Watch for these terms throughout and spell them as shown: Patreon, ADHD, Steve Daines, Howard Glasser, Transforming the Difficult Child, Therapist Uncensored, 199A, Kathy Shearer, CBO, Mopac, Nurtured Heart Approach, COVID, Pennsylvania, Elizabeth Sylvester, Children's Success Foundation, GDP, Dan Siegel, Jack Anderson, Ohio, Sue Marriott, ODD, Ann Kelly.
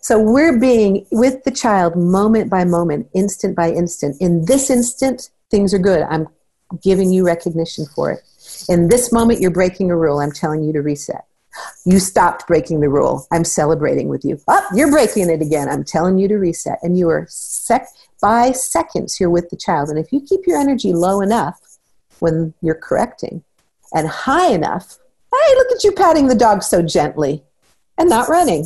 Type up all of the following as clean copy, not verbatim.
So we're being with the child moment by moment, instant by instant. In this instant, things are good. I'm giving you recognition for it. In this moment, you're breaking a rule. I'm telling you to reset. You stopped breaking the rule. I'm celebrating with you. Oh, you're breaking it again. I'm telling you to reset. And you are by seconds, you're with the child. And if you keep your energy low enough when you're correcting and high enough, hey, look at you patting the dog so gently and not running.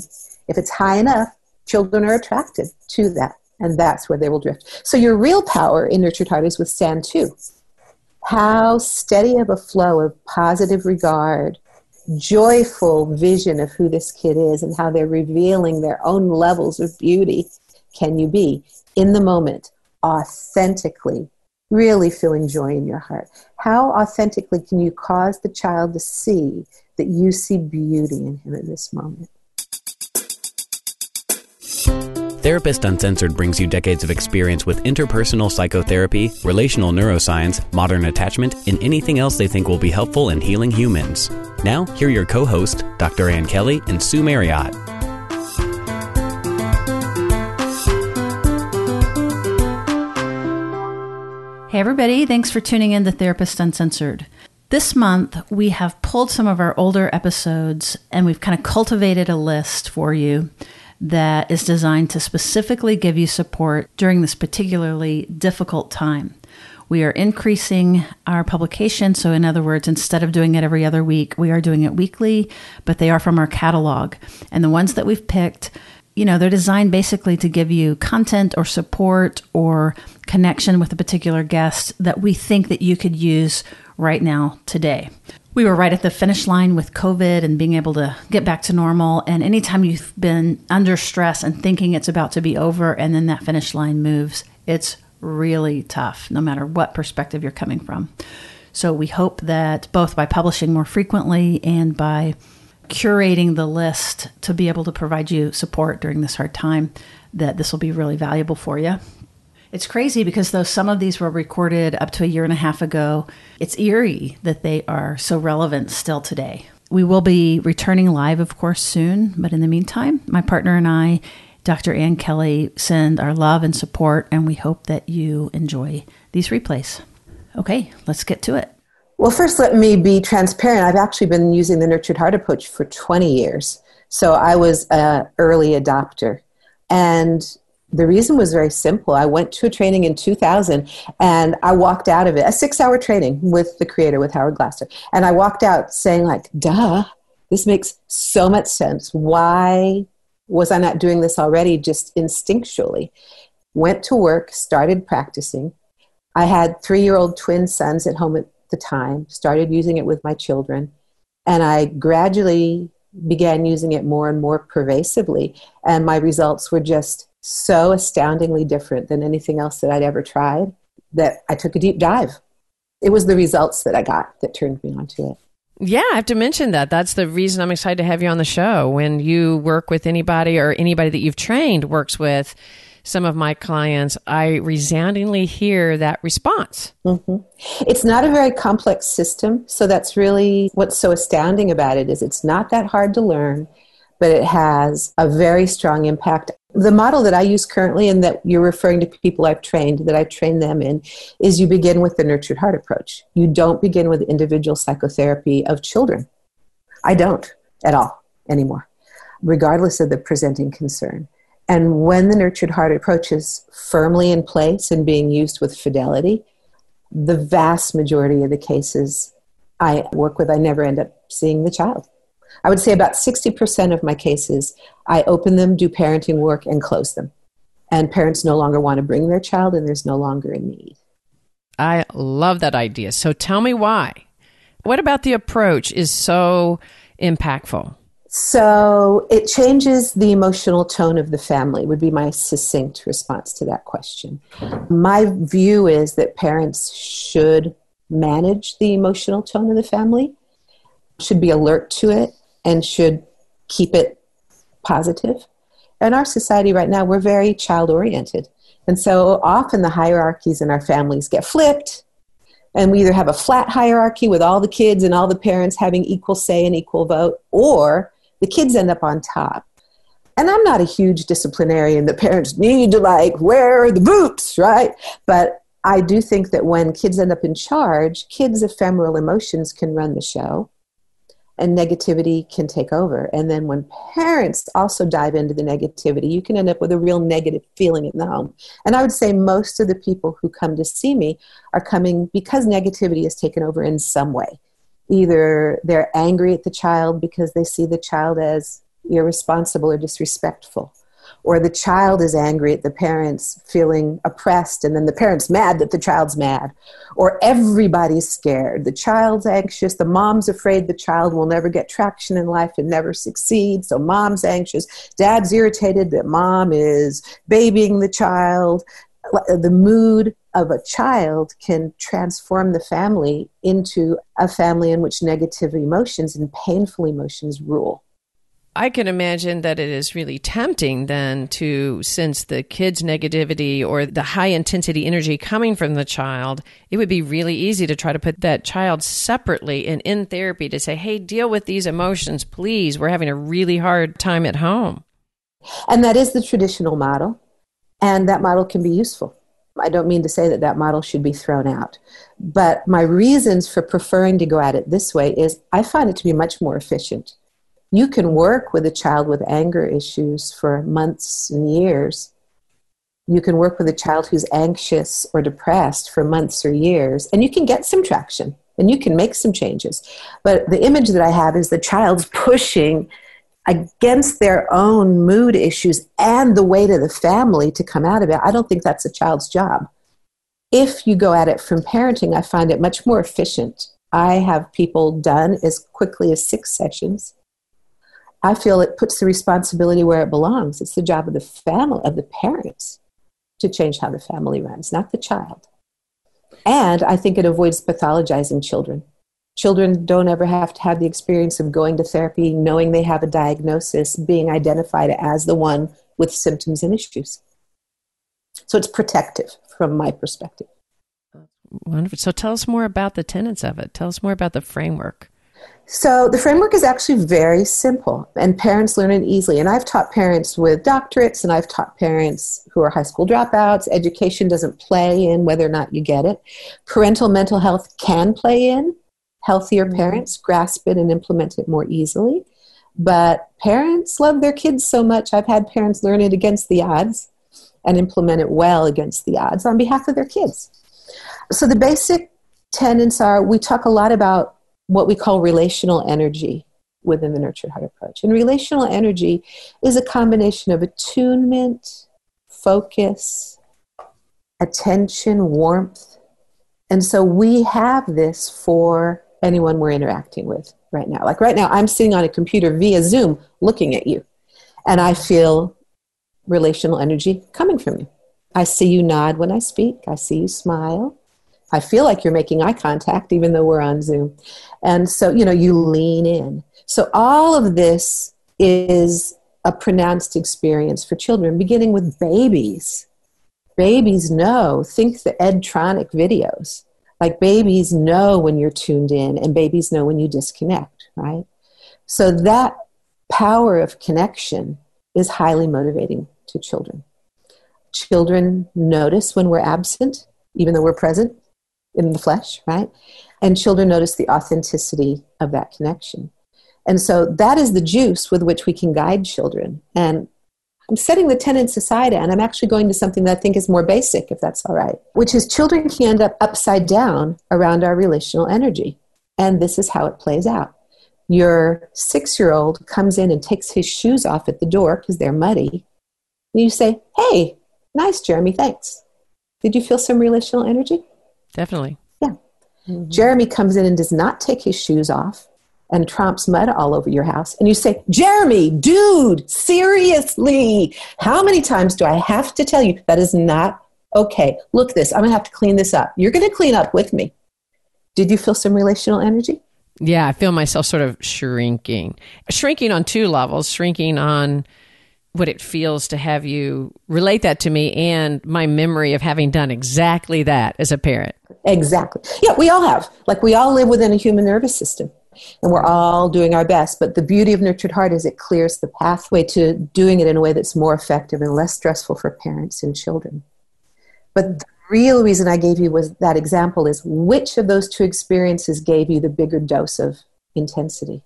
If it's high enough, children are attracted to that. And that's where they will drift. So your real power in Nurtured Heart is with Sand 2. How steady of a flow of positive regard, joyful vision of who this kid is and how they're revealing their own levels of beauty can you be in the moment, authentically, really feeling joy in your heart. How authentically can you cause the child to see that you see beauty in him in this moment? Therapist Uncensored brings you decades of experience with interpersonal psychotherapy, relational neuroscience, modern attachment, and anything else they think will be helpful in healing humans. Now, here are your co-hosts, Dr. Ann Kelly and Sue Marriott. Hey, everybody. Thanks for tuning in to Therapist Uncensored. This month, we have pulled some of our older episodes, and we've kind of cultivated a list for you that is designed to specifically give you support during this particularly difficult time. We are increasing our publication. So in other words, instead of doing it every other week, we are doing it weekly, but they are from our catalog. And the ones that we've picked, you know, they're designed basically to give you content or support or connection with a particular guest that we think that you could use right now today. We were right at the finish line with COVID and being able to get back to normal. And anytime you've been under stress and thinking it's about to be over and then that finish line moves, it's really tough, no matter what perspective you're coming from. So we hope that both by publishing more frequently and by curating the list to be able to provide you support during this hard time, that this will be really valuable for you. It's crazy because though some of these were recorded up to a year and a half ago, it's eerie that they are so relevant still today. We will be returning live, of course, soon. But in the meantime, my partner and I, Dr. Ann Kelly, send our love and support, and we hope that you enjoy these replays. Okay, let's get to it. Well, first, let me be transparent. I've actually been using the Nurtured Heart Approach for 20 years. So I was an early adopter. And the reason was very simple. I went to a training in 2000 and I walked out of it, a 6-hour training with the creator, with Howard Glasser. And I walked out saying like, duh, this makes so much sense. Why was I not doing this already? Just instinctually went to work, started practicing. I had 3-year-old twin sons at home at the time, started using it with my children. And I gradually began using it more and more pervasively. And my results were just so astoundingly different than anything else that I'd ever tried that I took a deep dive. It was the results that I got that turned me onto it. Yeah, I have to mention that. That's the reason I'm excited to have you on the show. When you work with anybody or anybody that you've trained works with some of my clients, I resoundingly hear that response. Mm-hmm. It's not a very complex system. So that's really what's so astounding about it is it's not that hard to learn, but it has a very strong impact. The model that I use currently and that you're referring to people I've trained, that I've trained them in, is you begin with the Nurtured Heart Approach. You don't begin with individual psychotherapy of children. I don't at all anymore, regardless of the presenting concern. And when the Nurtured Heart Approach is firmly in place and being used with fidelity, the vast majority of the cases I work with, I never end up seeing the child. I would say about 60% of my cases, I open them, do parenting work, and close them. And parents no longer want to bring their child, and there's no longer a need. I love that idea. So tell me why. What about the approach is so impactful? So it changes the emotional tone of the family would be my succinct response to that question. My view is that parents should manage the emotional tone of the family, should be alert to it, and should keep it positive. In our society right now, we're very child-oriented. And so often the hierarchies in our families get flipped, and we either have a flat hierarchy with all the kids and all the parents having equal say and equal vote, or the kids end up on top. And I'm not a huge disciplinarian. The parents need to wear the boots, right? But I do think that when kids end up in charge, kids' ephemeral emotions can run the show and negativity can take over. And then when parents also dive into the negativity, you can end up with a real negative feeling in the home. And I would say most of the people who come to see me are coming because negativity has taken over in some way. Either they're angry at the child because they see the child as irresponsible or disrespectful, or the child is angry at the parents feeling oppressed, and then the parent's mad that the child's mad, or everybody's scared. The child's anxious, the mom's afraid the child will never get traction in life and never succeed, so mom's anxious. Dad's irritated that mom is babying the child. The mood of a child can transform the family into a family in which negative emotions and painful emotions rule. I can imagine that it is really tempting then to, since the kid's negativity or the high intensity energy coming from the child, it would be really easy to try to put that child separately and in therapy to say, hey, deal with these emotions, please. We're having a really hard time at home. And that is the traditional model. And that model can be useful. I don't mean to say that that model should be thrown out. But my reasons for preferring to go at it this way is I find it to be much more efficient. You can work with a child with anger issues for months and years. You can work with a child who's anxious or depressed for months or years. And you can get some traction. And you can make some changes. But the image that I have is the child's pushing against their own mood issues and the weight of the family to come out of it. I don't think that's a child's job. If you go at it from parenting, I find it much more efficient. I have people done as quickly as 6 sessions. I feel it puts the responsibility where it belongs. It's the job of the family, of the parents, to change how the family runs, not the child. And I think it avoids pathologizing children. Children don't ever have to have the experience of going to therapy, knowing they have a diagnosis, being identified as the one with symptoms and issues. So it's protective from my perspective. Wonderful. So tell us more about the tenets of it. Tell us more about the framework. So the framework is actually very simple, and parents learn it easily. And I've taught parents with doctorates, and I've taught parents who are high school dropouts. Education doesn't play in whether or not you get it. Parental mental health can play in. Healthier parents grasp it and implement it more easily. But parents love their kids so much. I've had parents learn it against the odds and implement it well against the odds on behalf of their kids. So the basic tenets are, we talk a lot about what we call relational energy within the Nurtured Heart Approach. And relational energy is a combination of attunement, focus, attention, warmth. And so we have this for anyone we're interacting with right now. Like right now, I'm sitting on a computer via Zoom looking at you, and I feel relational energy coming from you. I see you nod when I speak. I see you smile. I feel like you're making eye contact, even though we're on Zoom. And so, you lean in. So all of this is a pronounced experience for children, beginning with babies. Babies know, think the Edtronic videos. Babies know when you're tuned in, and babies know when you disconnect, right? So that power of connection is highly motivating to children. Children notice when we're absent, even though we're present in the flesh, right? And children notice the authenticity of that connection. And so that is the juice with which we can guide children. And I'm setting the tenets aside, and I'm actually going to something that I think is more basic, if that's all right, which is children can end up upside down around our relational energy. And this is how it plays out. Your 6-year-old comes in and takes his shoes off at the door because they're muddy. And you say, hey, nice, Jeremy, thanks. Did you feel some relational energy? Definitely. Yeah. Mm-hmm. Jeremy comes in and does not take his shoes off and tromps mud all over your house, and you say, Jeremy, dude, seriously, how many times do I have to tell you that is not okay? Look this, I'm going to have to clean this up. You're going to clean up with me. Did you feel some relational energy? Yeah, I feel myself sort of shrinking. Shrinking on two levels, shrinking on what it feels to have you relate that to me and my memory of having done exactly that as a parent. Exactly. Yeah, we all have. Like, we all live within a human nervous system, and we're all doing our best. But the beauty of Nurtured Heart is it clears the pathway to doing it in a way that's more effective and less stressful for parents and children. But the real reason I gave you was that example is which of those two experiences gave you the bigger dose of intensity?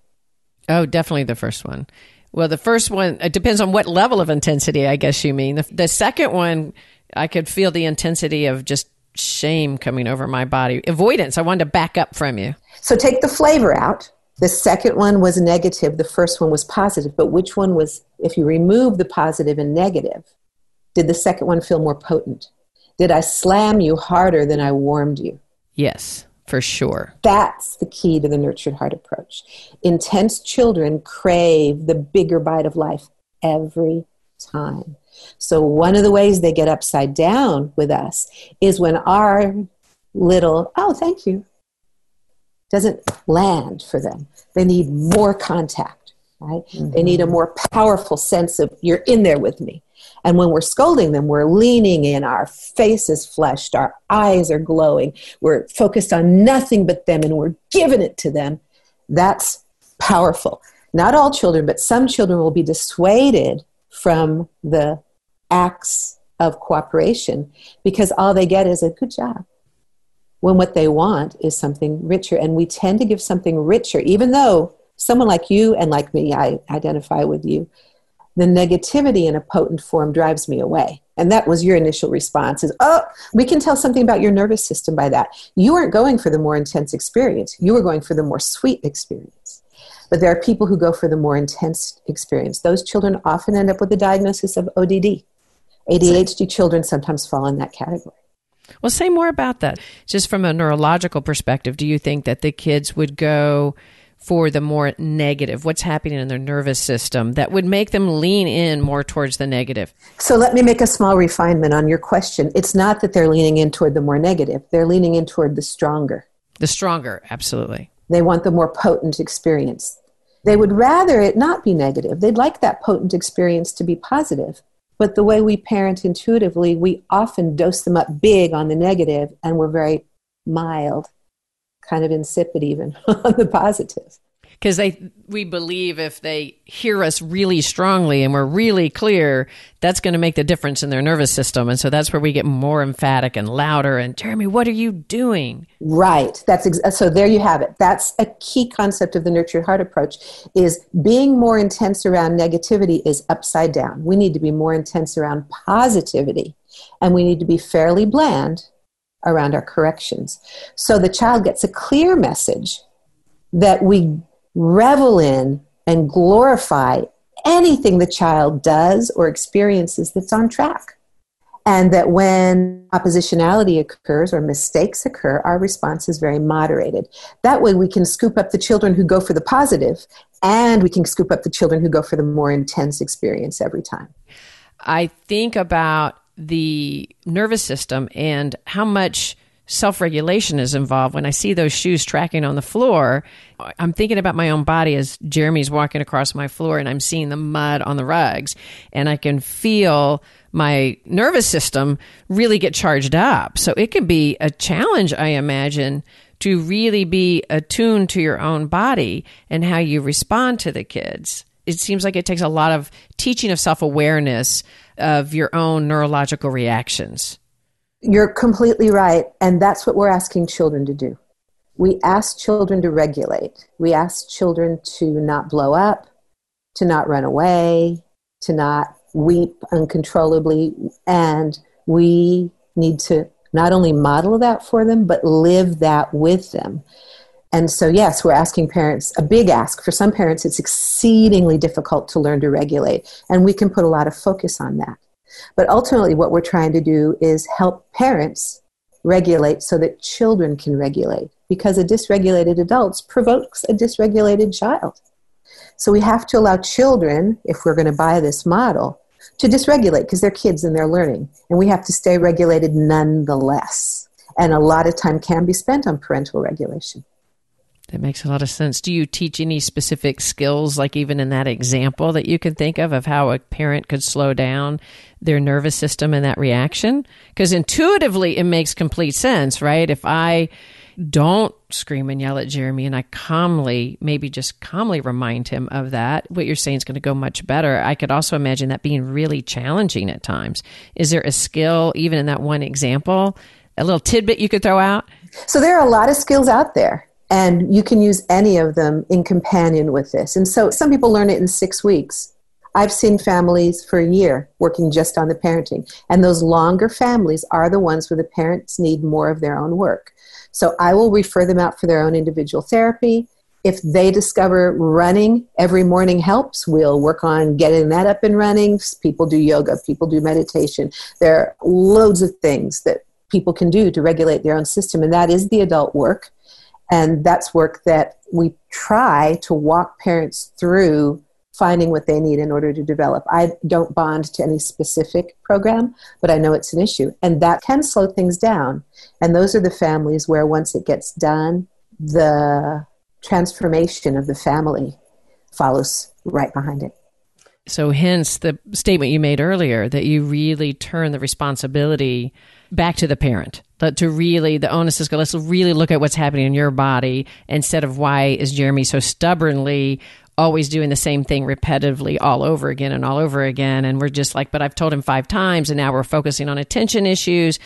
Oh, definitely the first one. Well, the first one, it depends on what level of intensity, I guess you mean. The second one, I could feel the intensity of just shame coming over my body. Avoidance, I wanted to back up from you. So take the flavor out. The second one was negative. The first one was positive. But which one was, if you remove the positive and negative, did the second one feel more potent? Did I slam you harder than I warmed you? Yes, for sure. That's the key to the Nurtured Heart approach. Intense children crave the bigger bite of life every time. So one of the ways they get upside down with us is when our little, oh, thank you, doesn't land for them. They need more contact, right? Mm-hmm. They need a more powerful sense of, you're in there with me. And when we're scolding them, we're leaning in, our face is flushed, our eyes are glowing, we're focused on nothing but them, and we're giving it to them. That's powerful. Not all children, but some children will be dissuaded from the acts of cooperation because all they get is a good job, when what they want is something richer. And we tend to give something richer, even though someone like you and like me, I identify with you, the negativity in a potent form drives me away. And that was your initial response is, oh, we can tell something about your nervous system by that. You weren't going for the more intense experience. You were going for the more sweet experience. But there are people who go for the more intense experience. Those children often end up with a diagnosis of ODD. ADHD children sometimes fall in that category. Well, say more about that. Just from a neurological perspective, do you think that the kids would go for the more negative, what's happening in their nervous system that would make them lean in more towards the negative? So let me make a small refinement on your question. It's not that they're leaning in toward the more negative. They're leaning in toward the stronger. The stronger, absolutely. They want the more potent experience. They would rather it not be negative. They'd like that potent experience to be positive. But the way we parent intuitively, we often dose them up big on the negative, and we're very mild, kind of insipid even, on the positive. Because we believe if they hear us really strongly and we're really clear, that's going to make the difference in their nervous system. And so that's where we get more emphatic and louder and, Jeremy, what are you doing? Right. So there you have it. That's a key concept of the Nurtured Heart approach, is being more intense around negativity is upside down. We need to be more intense around positivity, and we need to be fairly bland around our corrections. So the child gets a clear message that we revel in and glorify anything the child does or experiences that's on track. And that when oppositionality occurs or mistakes occur, our response is very moderated. That way we can scoop up the children who go for the positive, and we can scoop up the children who go for the more intense experience every time. I think about the nervous system and how much self-regulation is involved. When I see those shoes tracking on the floor, I'm thinking about my own body as Jeremy's walking across my floor, and I'm seeing the mud on the rugs, and I can feel my nervous system really get charged up. So it can be a challenge, I imagine, to really be attuned to your own body and how you respond to the kids. It seems like it takes a lot of teaching of self-awareness of your own neurological reactions. You're completely right. And that's what we're asking children to do. We ask children to regulate. We ask children to not blow up, to not run away, to not weep uncontrollably. And we need to not only model that for them, but live that with them. And so, yes, we're asking parents, a big ask. For some parents, it's exceedingly difficult to learn to regulate, and we can put a lot of focus on that. But ultimately, what we're trying to do is help parents regulate so that children can regulate. because a dysregulated adult provokes a dysregulated child. So we have to allow children, if we're going to buy this model, to dysregulate because they're kids and they're learning. And we have to stay regulated nonetheless. And a lot of time can be spent on parental regulation. That makes a lot of sense. Do you teach any specific skills, like even in that example that you can think of how a parent could slow down their nervous system and that reaction? Because intuitively, it makes complete sense, right? If I don't scream and yell at Jeremy and I calmly remind him of that, what you're saying is going to go much better. I could also imagine that being really challenging at times. Is there a skill, even in that one example, a little tidbit you could throw out? So there are a lot of skills out there. And you can use any of them in companion with this. And so some people learn it in 6 weeks. I've seen families for a year working just on the parenting. And those longer families are the ones where the parents need more of their own work. So I will refer them out for their own individual therapy. If they discover running every morning helps, we'll work on getting that up and running. People do yoga. People do meditation. There are loads of things that people can do to regulate their own system. And that is the adult work. And that's work that we try to walk parents through finding what they need in order to develop. I don't bond to any specific program, but I know it's an issue. And that can slow things down. And those are the families where once it gets done, the transformation of the family follows right behind it. So hence the statement you made earlier that you really turn the responsibility back to the parent. But to really, the onus is, let's really look at what's happening in your body instead of why is Jeremy so stubbornly always doing the same thing repetitively all over again and all over again. And we're just like, but I've told him 5 times and now we're focusing on attention issues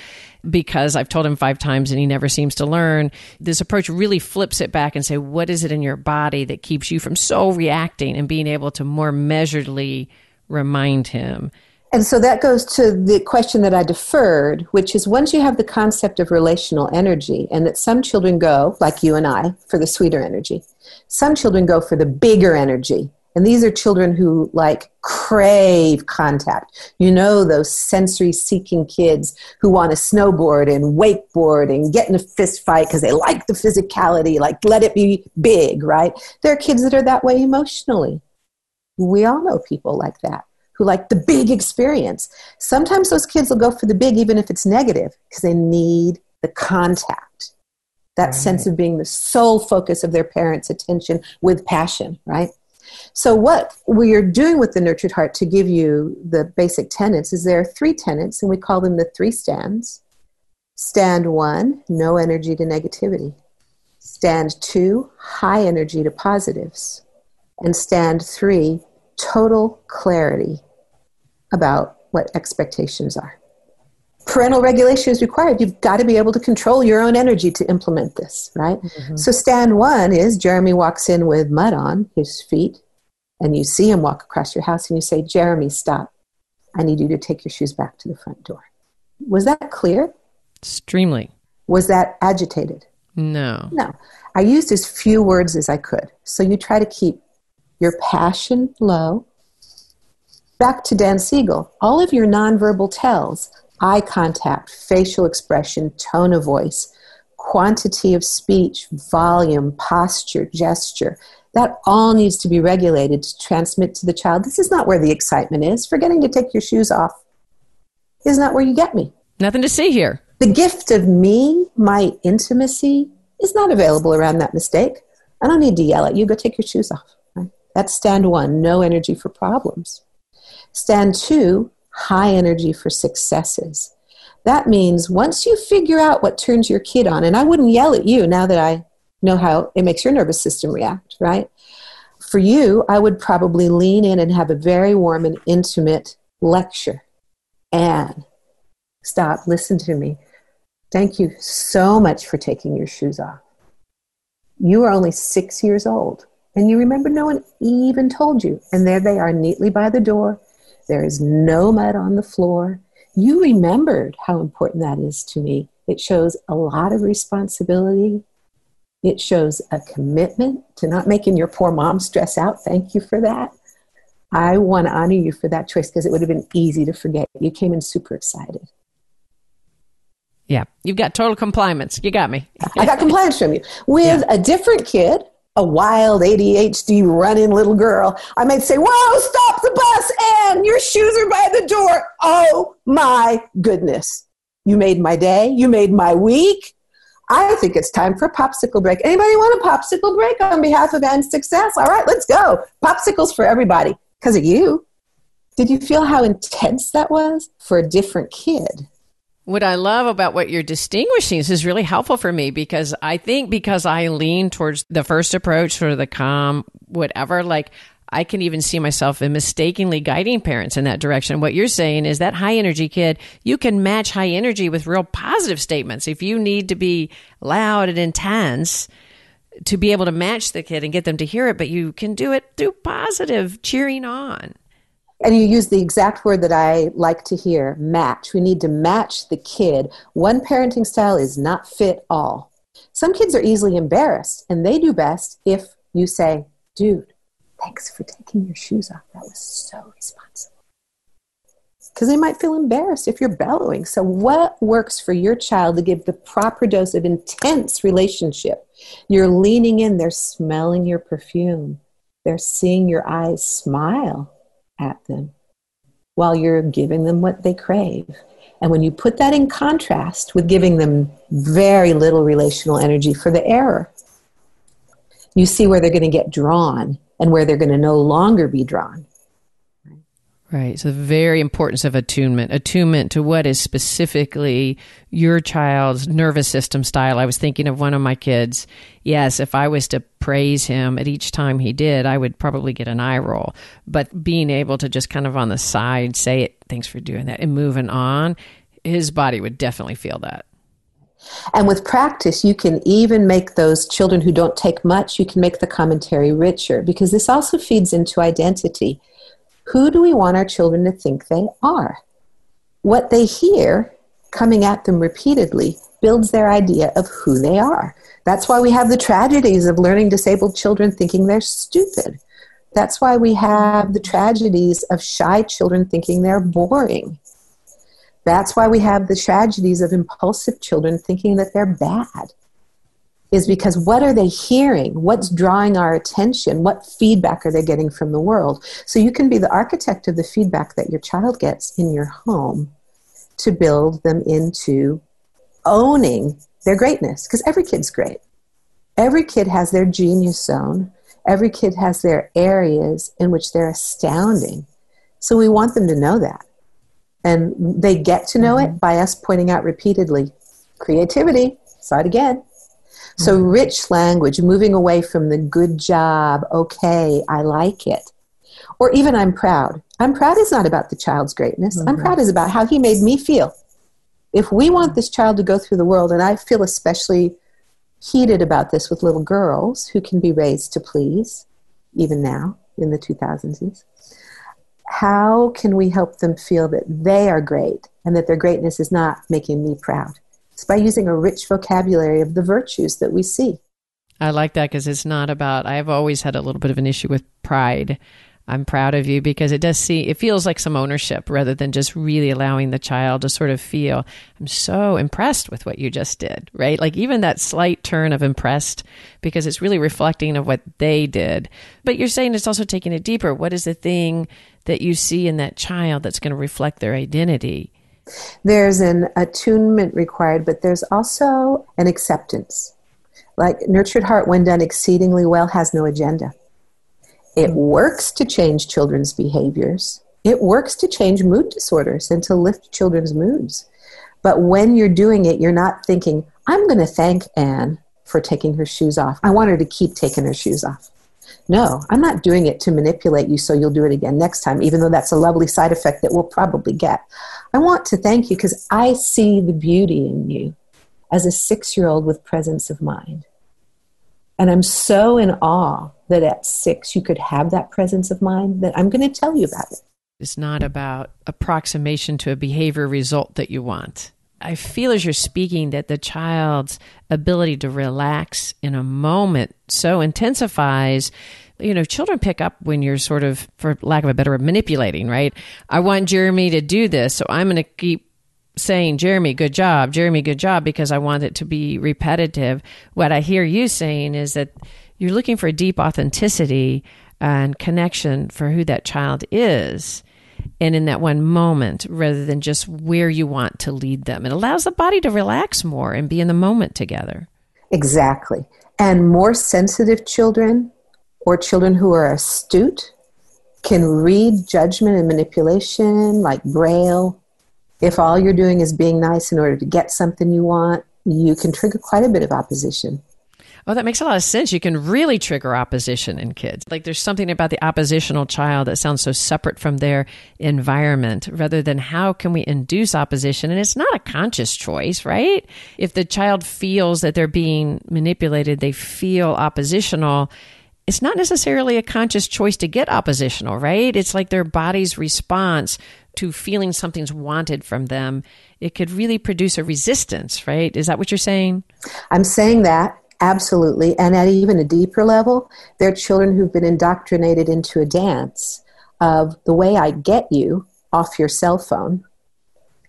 because I've told him 5 times and he never seems to learn. This approach really flips it back and say, what is it in your body that keeps you from so reacting and being able to more measuredly remind him? And so that goes to the question that I deferred, which is once you have the concept of relational energy and that some children go, like you and I, for the sweeter energy, some children go for the bigger energy. And these are children who crave contact. You know, those sensory seeking kids who want to snowboard and wakeboard and get in a fist fight because they like the physicality, let it be big, right? There are kids that are that way emotionally. We all know people like that, who like the big experience. Sometimes those kids will go for the big, even if it's negative, because they need the contact, that right. Sense of being the sole focus of their parents' attention with passion, right? So what we are doing with the Nurtured Heart, to give you the basic tenets, is there are 3 tenets, and we call them the 3 stands. Stand 1, no energy to negativity. Stand 2, high energy to positives. And stand 3, total clarity about what expectations are. Parental regulation is required. You've got to be able to control your own energy to implement this, right? Mm-hmm. So stand 1 is Jeremy walks in with mud on his feet, and you see him walk across your house and you say, Jeremy, stop. I need you to take your shoes back to the front door. Was that clear? Extremely. Was that agitated? No. I used as few words as I could. So you try to keep your passion low. Back to Dan Siegel, all of your nonverbal tells, eye contact, facial expression, tone of voice, quantity of speech, volume, posture, gesture, that all needs to be regulated to transmit to the child. This is not where the excitement is. Forgetting to take your shoes off is not where you get me. Nothing to see here. The gift of me, my intimacy, is not available around that mistake. I don't need to yell at you. Go take your shoes off. That's stand 1, no energy for problems. Stand 2, high energy for successes. That means once you figure out what turns your kid on, and I wouldn't yell at you now that I know how it makes your nervous system react, right? For you, I would probably lean in and have a very warm and intimate lecture. Anne, stop, listen to me. Thank you so much for taking your shoes off. You are only 6 years old. And you remember no one even told you. And there they are neatly by the door. There is no mud on the floor. You remembered how important that is to me. It shows a lot of responsibility. It shows a commitment to not making your poor mom stress out. Thank you for that. I want to honor you for that choice because it would have been easy to forget. You came in super excited. Yeah. You've got total compliance. You got me. I got compliance from you. With a different kid, a wild ADHD running little girl, I might say, whoa, stop the bus, Ann, your shoes are by the door. Oh my goodness. You made my day. You made my week. I think it's time for a popsicle break. Anybody want a popsicle break on behalf of Ann's Success? All right, let's go. Popsicles for everybody because of you. Did you feel how intense that was for a different kid? What I love about what you're distinguishing, this is really helpful for me because I think because I lean towards the first approach, sort of the calm, whatever, like I can even see myself in mistakenly guiding parents in that direction. What you're saying is that high energy kid, you can match high energy with real positive statements. If you need to be loud and intense to be able to match the kid and get them to hear it, but you can do it through positive cheering on. And you use the exact word that I like to hear, match. We need to match the kid. One parenting style is not fit all. Some kids are easily embarrassed, and they do best if you say, dude, thanks for taking your shoes off. That was so responsible. Because they might feel embarrassed if you're bellowing. So what works for your child to give the proper dose of intense relationship? You're leaning in. They're smelling your perfume. They're seeing your eyes smile at them while you're giving them what they crave. And when you put that in contrast with giving them very little relational energy for the error, you see where they're going to get drawn and where they're going to no longer be drawn. Right. So the very importance of attunement. Attunement to what is specifically your child's nervous system style. I was thinking of one of my kids. Yes, if I was to praise him at each time he did, I would probably get an eye roll. But being able to just kind of on the side say it, thanks for doing that, and moving on, his body would definitely feel that. And with practice, you can even make those children who don't take much, you can make the commentary richer because this also feeds into identity. Who do we want our children to think they are? What they hear coming at them repeatedly builds their idea of who they are. That's why we have the tragedies of learning disabled children thinking they're stupid. That's why we have the tragedies of shy children thinking they're boring. That's why we have the tragedies of impulsive children thinking that they're bad, is because what are they hearing? What's drawing our attention? What feedback are they getting from the world? So you can be the architect of the feedback that your child gets in your home to build them into owning their greatness, because every kid's great. Every kid has their genius zone. Every kid has their areas in which they're astounding. So we want them to know that. And they get to know it by us pointing out repeatedly, creativity, saw it again. Mm-hmm. So rich language, moving away from the good job, okay, I like it. Or even I'm proud. I'm proud is not about the child's greatness. Mm-hmm. I'm proud is about how he made me feel. If we want this child to go through the world, and I feel especially heated about this with little girls who can be raised to please, even now in the 2000s, how can we help them feel that they are great and that their greatness is not making me proud? It's by using a rich vocabulary of the virtues that we see. I like that because it's not about, I've always had a little bit of an issue with pride. I'm proud of you because it feels like some ownership rather than just really allowing the child to sort of feel, I'm so impressed with what you just did, right? Like even that slight turn of impressed because it's really reflecting of what they did. But you're saying it's also taking it deeper. What is the thing that you see in that child that's going to reflect their identity? There's an attunement required, but there's also an acceptance. Like Nurtured Heart, when done exceedingly well, has no agenda. It works to change children's behaviors. It works to change mood disorders and to lift children's moods. But when you're doing it, you're not thinking, I'm going to thank Ann for taking her shoes off. I want her to keep taking her shoes off. No, I'm not doing it to manipulate you so you'll do it again next time, even though that's a lovely side effect that we'll probably get. I want to thank you because I see the beauty in you as a 6-year-old with presence of mind. And I'm so in awe that at 6 you could have that presence of mind that I'm going to tell you about it. It's not about approximation to a behavior result that you want. I feel as you're speaking that the child's ability to relax in a moment so intensifies. You know, children pick up when you're sort of, for lack of a better word, manipulating, right? I want Jeremy to do this, so I'm going to keep saying, Jeremy, good job, because I want it to be repetitive. What I hear you saying is that you're looking for deep authenticity and connection for who that child is. And in that one moment, rather than just where you want to lead them, it allows the body to relax more and be in the moment together. Exactly. And more sensitive children or children who are astute can read judgment and manipulation like Braille. If all you're doing is being nice in order to get something you want, you can trigger quite a bit of opposition. Oh, that makes a lot of sense. You can really trigger opposition in kids. Like there's something about the oppositional child that sounds so separate from their environment rather than how can we induce opposition? And it's not a conscious choice, right? If the child feels that they're being manipulated, they feel oppositional. It's not necessarily a conscious choice to get oppositional, right? It's like their body's response to feeling something's wanted from them. It could really produce a resistance, right? Is that what you're saying? I'm saying that. Absolutely. And at even a deeper level, there are children who've been indoctrinated into a dance of the way I get you off your cell phone,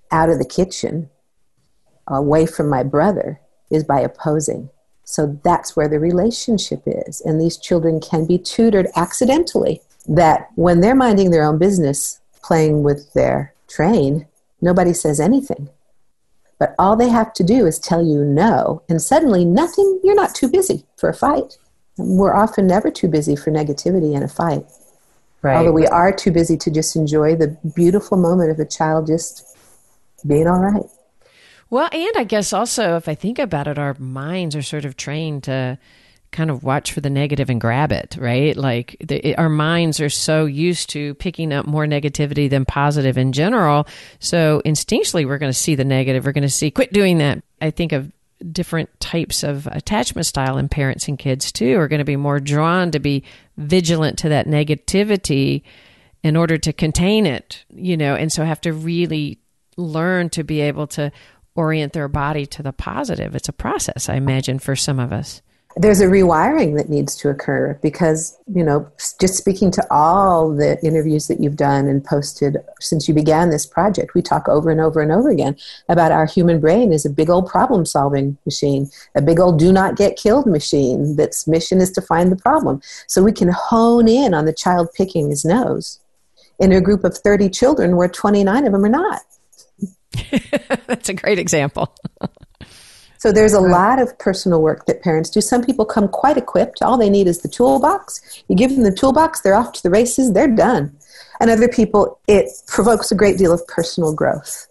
out of the kitchen, away from my brother, is by opposing. So that's where the relationship is. And these children can be tutored accidentally that when they're minding their own business, playing with their train, nobody says anything. But all they have to do is tell you no, and suddenly nothing, you're not too busy for a fight. We're often never too busy for negativity in a fight. Right. Although we are too busy to just enjoy the beautiful moment of a child just being all right. Well, and I guess also, if I think about it, our minds are sort of trained to kind of watch for the negative and grab it, right? Like our minds are so used to picking up more negativity than positive in general. So instinctually, we're going to see the negative. We're going to see, quit doing that. I think of different types of attachment style in parents and kids too are going to be more drawn to be vigilant to that negativity in order to contain it, you know, and so have to really learn to be able to orient their body to the positive. It's a process, I imagine, for some of us. There's a rewiring that needs to occur because, you know, just speaking to all the interviews that you've done and posted since you began this project, we talk over and over and over again about our human brain is a big old problem-solving machine, a big old do-not-get-killed machine that's mission is to find the problem. So we can hone in on the child picking his nose in a group of 30 children where 29 of them are not. That's a great example. So there's a lot of personal work that parents do. Some people come quite equipped. All they need is the toolbox. You give them the toolbox, they're off to the races, they're done. And other people, it provokes a great deal of personal growth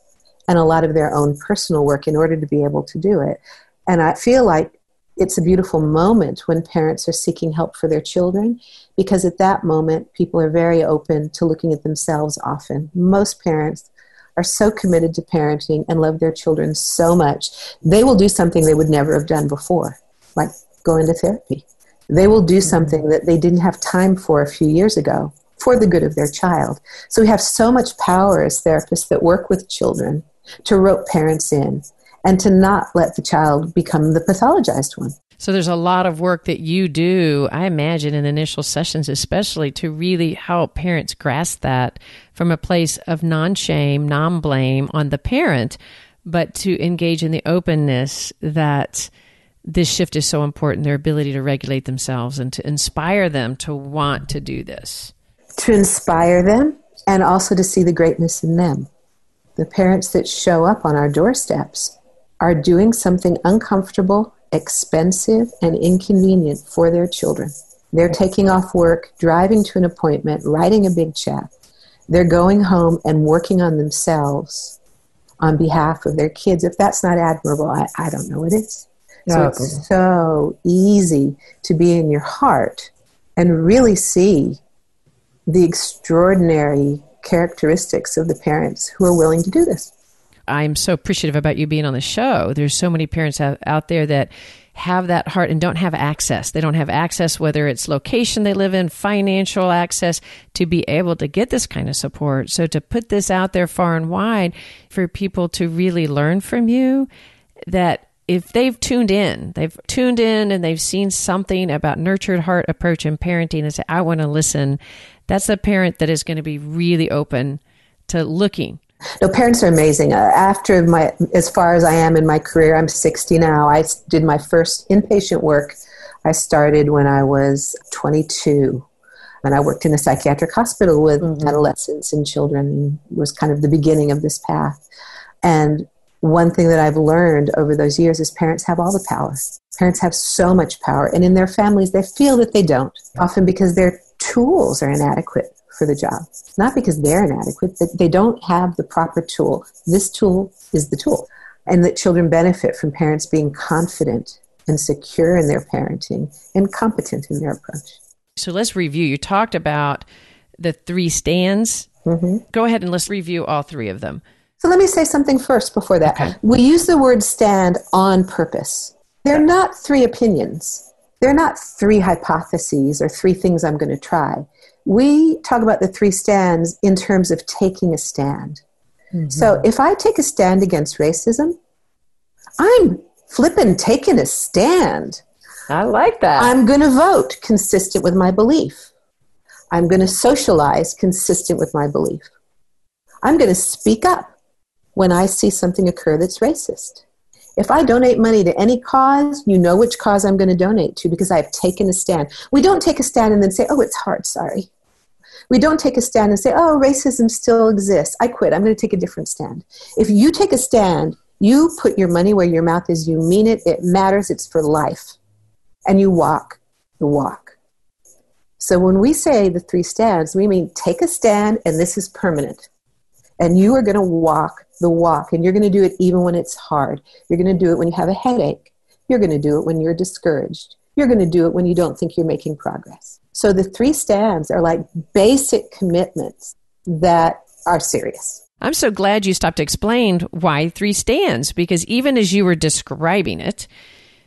and a lot of their own personal work in order to be able to do it. And I feel like it's a beautiful moment when parents are seeking help for their children because at that moment, people are very open to looking at themselves often. Most parents are so committed to parenting and love their children so much, they will do something they would never have done before, like go into therapy. They will do something that they didn't have time for a few years ago for the good of their child. So we have so much power as therapists that work with children to rope parents in and to not let the child become the pathologized one. So there's a lot of work that you do, I imagine, in initial sessions especially, to really help parents grasp that from a place of non-shame, non-blame on the parent, but to engage in the openness that this shift is so important, their ability to regulate themselves and to inspire them to want to do this. To inspire them and also to see the greatness in them. The parents that show up on our doorsteps are doing something uncomfortable, expensive and inconvenient for their children. They're taking off work, driving to an appointment, writing a big check. They're going home and working on themselves on behalf of their kids. If that's not admirable, I don't know what is. So it's so easy to be in your heart and really see the extraordinary characteristics of the parents who are willing to do this. I'm so appreciative about you being on the show. There's so many parents out there that have that heart and don't have access. They don't have access, whether it's location they live in, financial access, to be able to get this kind of support. So to put this out there far and wide for people to really learn from you, that if they've tuned in and they've seen something about nurtured heart approach and parenting and say, I want to listen, that's the parent that is going to be really open to looking No, parents are amazing. After my, as far as I am in my career, I'm 60 now. I did my first inpatient work. I started when I was 22, and I worked in a psychiatric hospital with adolescents and children. It was kind of the beginning of this path. And one thing that I've learned over those years is parents have all the power. Parents have so much power, and in their families, they feel that they don't, often because their tools are inadequate for the job. Not because they're inadequate, but they don't have the proper tool. This tool is the tool. And that children benefit from parents being confident and secure in their parenting and competent in their approach. So let's review. You talked about the three stands. Go ahead and let's review all three of them. So let me say something first before that. Okay. We use the word stand on purpose. They're not three opinions. They're not three hypotheses or three things I'm going to try. We talk about the three stands in terms of taking a stand. So if I take a stand against racism, I'm flippin' taking a stand. I like that. I'm going to vote consistent with my belief. I'm going to socialize consistent with my belief. I'm going to speak up when I see something occur that's racist. If I donate money to any cause, you know which cause I'm going to donate to because I've taken a stand. We don't take a stand and then say, oh, it's hard, sorry. We don't take a stand and say, oh, racism still exists. I quit. I'm going to take a different stand. If you take a stand, you put your money where your mouth is. You mean it. It matters. It's for life. And you walk the walk. So when we say the three stands, we mean take a stand and this is permanent. And you are going to walk the walk, and you're going to do it even when it's hard. You're going to do it when you have a headache. You're going to do it when you're discouraged. You're going to do it when you don't think you're making progress. So the three stands are like basic commitments that are serious. I'm so glad you stopped to explain why three stands, because even as you were describing it,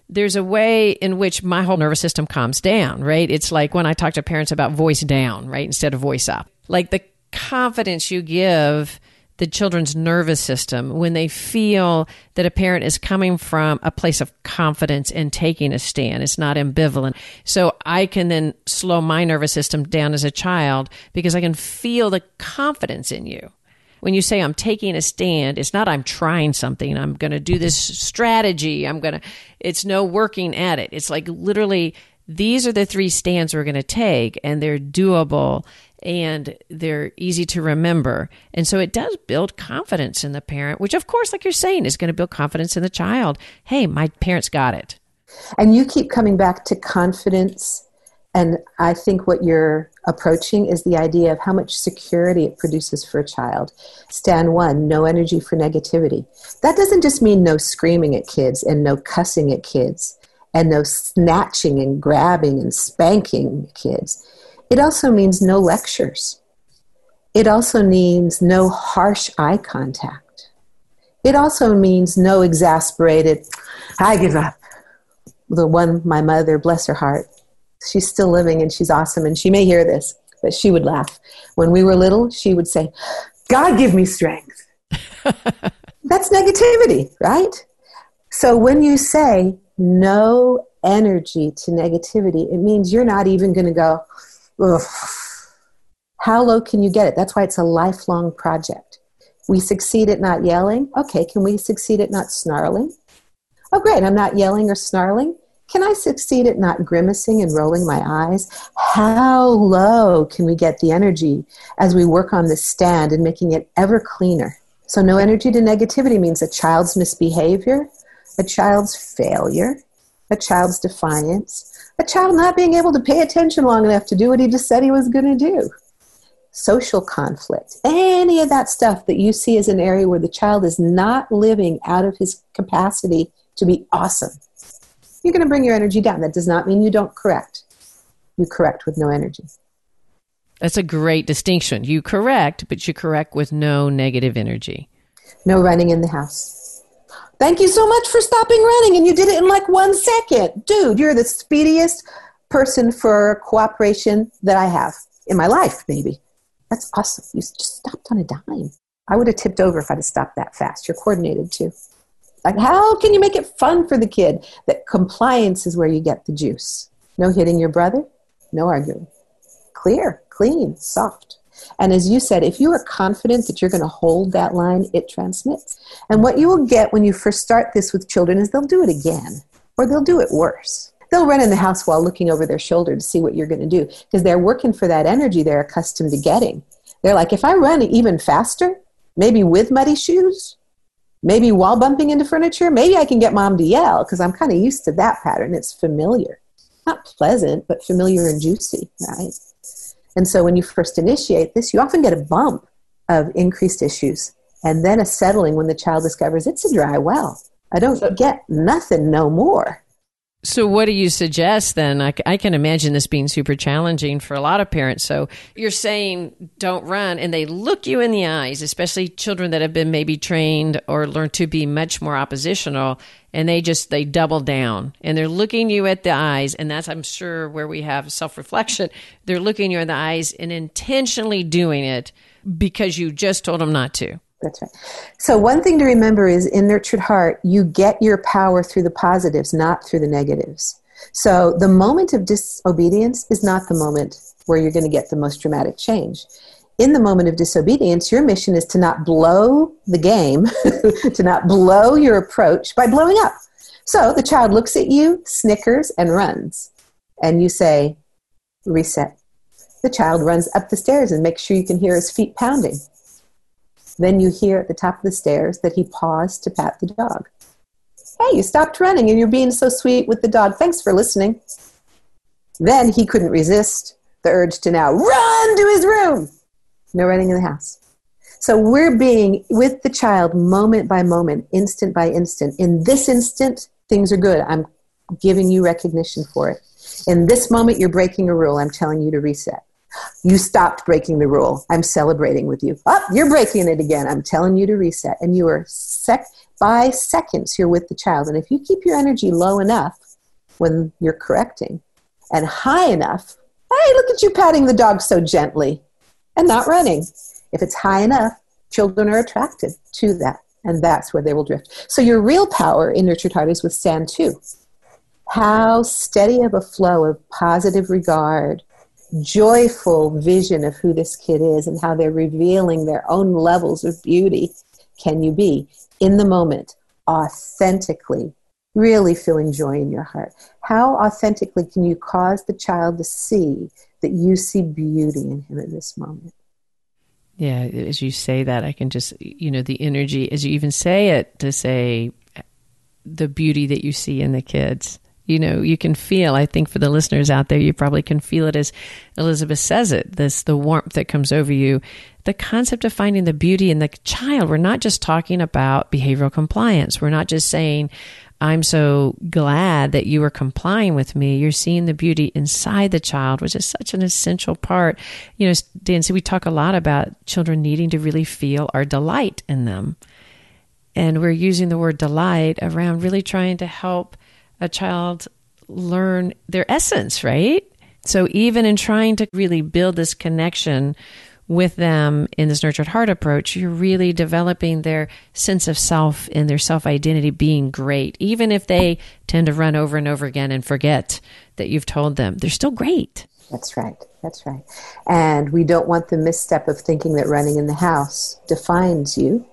there's a way in which my whole nervous system calms down, right? It's like when I talk to parents about voice down, right, instead of voice up. Like the confidence you give the children's nervous system when they feel that a parent is coming from a place of confidence and taking a stand. It's not ambivalent. So I can then slow my nervous system down as a child because I can feel the confidence in you. When you say I'm taking a stand, it's not I'm trying something. I'm going to do this strategy. It's no working at it. It's like literally these are the three stands we're going to take, and they're doable and they're easy to remember. And so it does build confidence in the parent, which of course, like you're saying, is going to build confidence in the child. Hey, my parents got it. And you keep coming back to confidence. And I think what you're approaching is the idea of how much security it produces for a child. Stand one, no energy for negativity. That doesn't just mean no screaming at kids and no cussing at kids and no snatching and grabbing and spanking kids. It also means no lectures. It also means no harsh eye contact. It also means no exasperated, I give up. The one, my mother, bless her heart, she's still living and she's awesome and she may hear this, but she would laugh. When we were little, she would say, God give me strength. That's negativity, right? So when you say no energy to negativity, it means you're not even going to go, ugh. How low can you get it? That's why it's a lifelong project. We succeed at not yelling. Okay, can we succeed at not snarling? Oh, great, I'm not yelling or snarling. Can I succeed at not grimacing and rolling my eyes? How low can we get the energy as we work on this stand and making it ever cleaner? So no energy to negativity means a child's misbehavior, a child's failure, a child's defiance, a child not being able to pay attention long enough to do what he just said he was going to do. Social conflict, any of that stuff that you see as an area where the child is not living out of his capacity to be awesome. You're going to bring your energy down. That does not mean you don't correct. You correct with no energy. That's a great distinction. You correct, but you correct with no negative energy. No running in the house. Thank you so much for stopping running, and you did it in like 1 second. Dude, you're the speediest person for cooperation that I have in my life, maybe. That's awesome. You just stopped on a dime. I would have tipped over if I'd have stopped that fast. You're coordinated too. Like, how can you make it fun for the kid? That compliance is where you get the juice. No hitting your brother, no arguing. Clear, clean, soft. And as you said, if you are confident that you're going to hold that line, it transmits. And what you will get when you first start this with children is they'll do it again, or they'll do it worse. They'll run in the house while looking over their shoulder to see what you're going to do, because they're working for that energy they're accustomed to getting. They're like, if I run even faster, maybe with muddy shoes, maybe while bumping into furniture, maybe I can get mom to yell, because I'm kind of used to that pattern. It's familiar. Not pleasant, but familiar and juicy, right? And so when you first initiate this, you often get a bump of increased issues and then a settling when the child discovers it's a dry well. I don't get nothing no more. So what do you suggest then? I can imagine this being super challenging for a lot of parents. So you're saying don't run, and they look you in the eyes, especially children that have been maybe trained or learned to be much more oppositional, and they double down and they're looking you at the eyes. And that's, I'm sure, where we have self-reflection. They're looking you in the eyes and intentionally doing it because you just told them not to. That's right. So one thing to remember is in Nurtured Heart, you get your power through the positives, not through the negatives. So the moment of disobedience is not the moment where you're going to get the most dramatic change. In the moment of disobedience, your mission is to not blow the game, to not blow your approach by blowing up. So the child looks at you, snickers, and runs. And you say, reset. The child runs up the stairs and makes sure you can hear his feet pounding. Then you hear at the top of the stairs that he paused to pat the dog. Hey, you stopped running and you're being so sweet with the dog. Thanks for listening. Then he couldn't resist the urge to now run to his room. No running in the house. So we're being with the child moment by moment, instant by instant. In this instant, things are good. I'm giving you recognition for it. In this moment, you're breaking a rule. I'm telling you to reset. You stopped breaking the rule. I'm celebrating with you. Oh, you're breaking it again. I'm telling you to reset. And you are by seconds, you're with the child. And if you keep your energy low enough when you're correcting and high enough, hey, look at you patting the dog so gently and not running. If it's high enough, children are attracted to that. And that's where they will drift. So your real power in Nurtured Heart is with Sand 2. How steady of a flow of positive regard, joyful vision of who this kid is and how they're revealing their own levels of beauty can you be in the moment, authentically, really feeling joy in your heart. How authentically can you cause the child to see that you see beauty in him at this moment? Yeah, as you say that, I can just, the energy, as you even say it, to say the beauty that you see in the kids. You can feel, I think for the listeners out there, you probably can feel it as Elizabeth says it, the warmth that comes over you, the concept of finding the beauty in the child. We're not just talking about behavioral compliance. We're not just saying, I'm so glad that you are complying with me. You're seeing the beauty inside the child, which is such an essential part. Dan, so we talk a lot about children needing to really feel our delight in them. And we're using the word delight around really trying to help a child learn their essence, right? So even in trying to really build this connection with them in this Nurtured Heart approach, you're really developing their sense of self and their self-identity being great. Even if they tend to run over and over again and forget that you've told them, they're still great. That's right. That's right. And we don't want the misstep of thinking that running in the house defines you.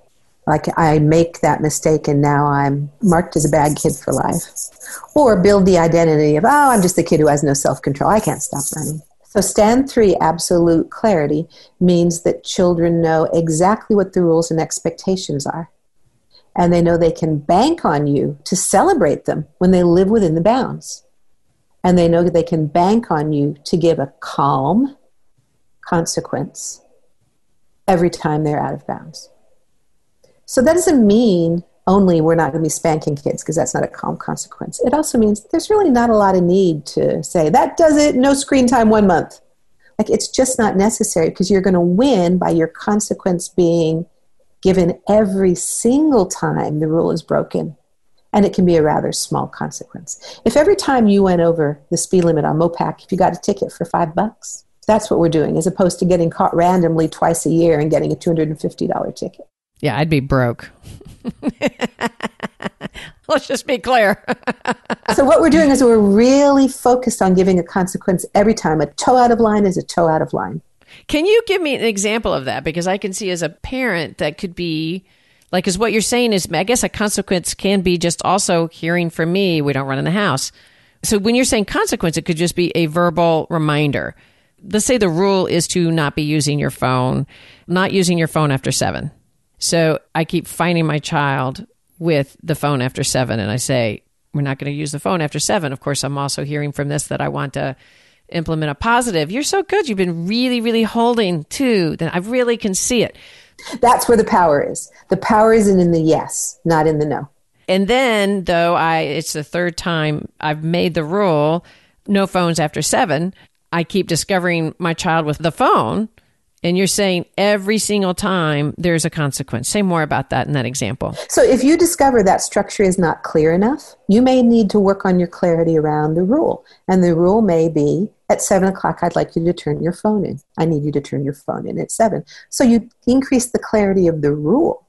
Like, I make that mistake and now I'm marked as a bad kid for life. Or build the identity of, I'm just the kid who has no self-control. I can't stop running. So Stand 3, absolute clarity, means that children know exactly what the rules and expectations are. And they know they can bank on you to celebrate them when they live within the bounds. And they know that they can bank on you to give a calm consequence every time they're out of bounds. So that doesn't mean only we're not going to be spanking kids, because that's not a calm consequence. It also means there's really not a lot of need to say, that does it, no screen time 1 month. Like, it's just not necessary, because you're going to win by your consequence being given every single time the rule is broken. And it can be a rather small consequence. If every time you went over the speed limit on Mopac, if you got a ticket for $5, that's what we're doing, as opposed to getting caught randomly twice a year and getting a $250 ticket. Yeah, I'd be broke. Let's just be clear. So what we're doing is we're really focused on giving a consequence every time. A toe out of line is a toe out of line. Can you give me an example of that? Because I can see as a parent that could be like, is what you're saying is, I guess a consequence can be just also hearing from me, we don't run in the house. So when you're saying consequence, it could just be a verbal reminder. Let's say the rule is to not be using your phone, not using your phone after 7. So I keep finding my child with the phone after 7. And I say, we're not going to use the phone after 7. Of course, I'm also hearing from this that I want to implement a positive. You're so good. You've been really, really holding to that. I really can see it. That's where the power is. The power isn't in the yes, not in the no. And then, though, it's the third time I've made the rule, no phones after 7, I keep discovering my child with the phone. And you're saying every single time there's a consequence. Say more about that in that example. So if you discover that structure is not clear enough, you may need to work on your clarity around the rule. And the rule may be, at 7:00, I'd like you to turn your phone in. I need you to turn your phone in at 7. So you increase the clarity of the rule.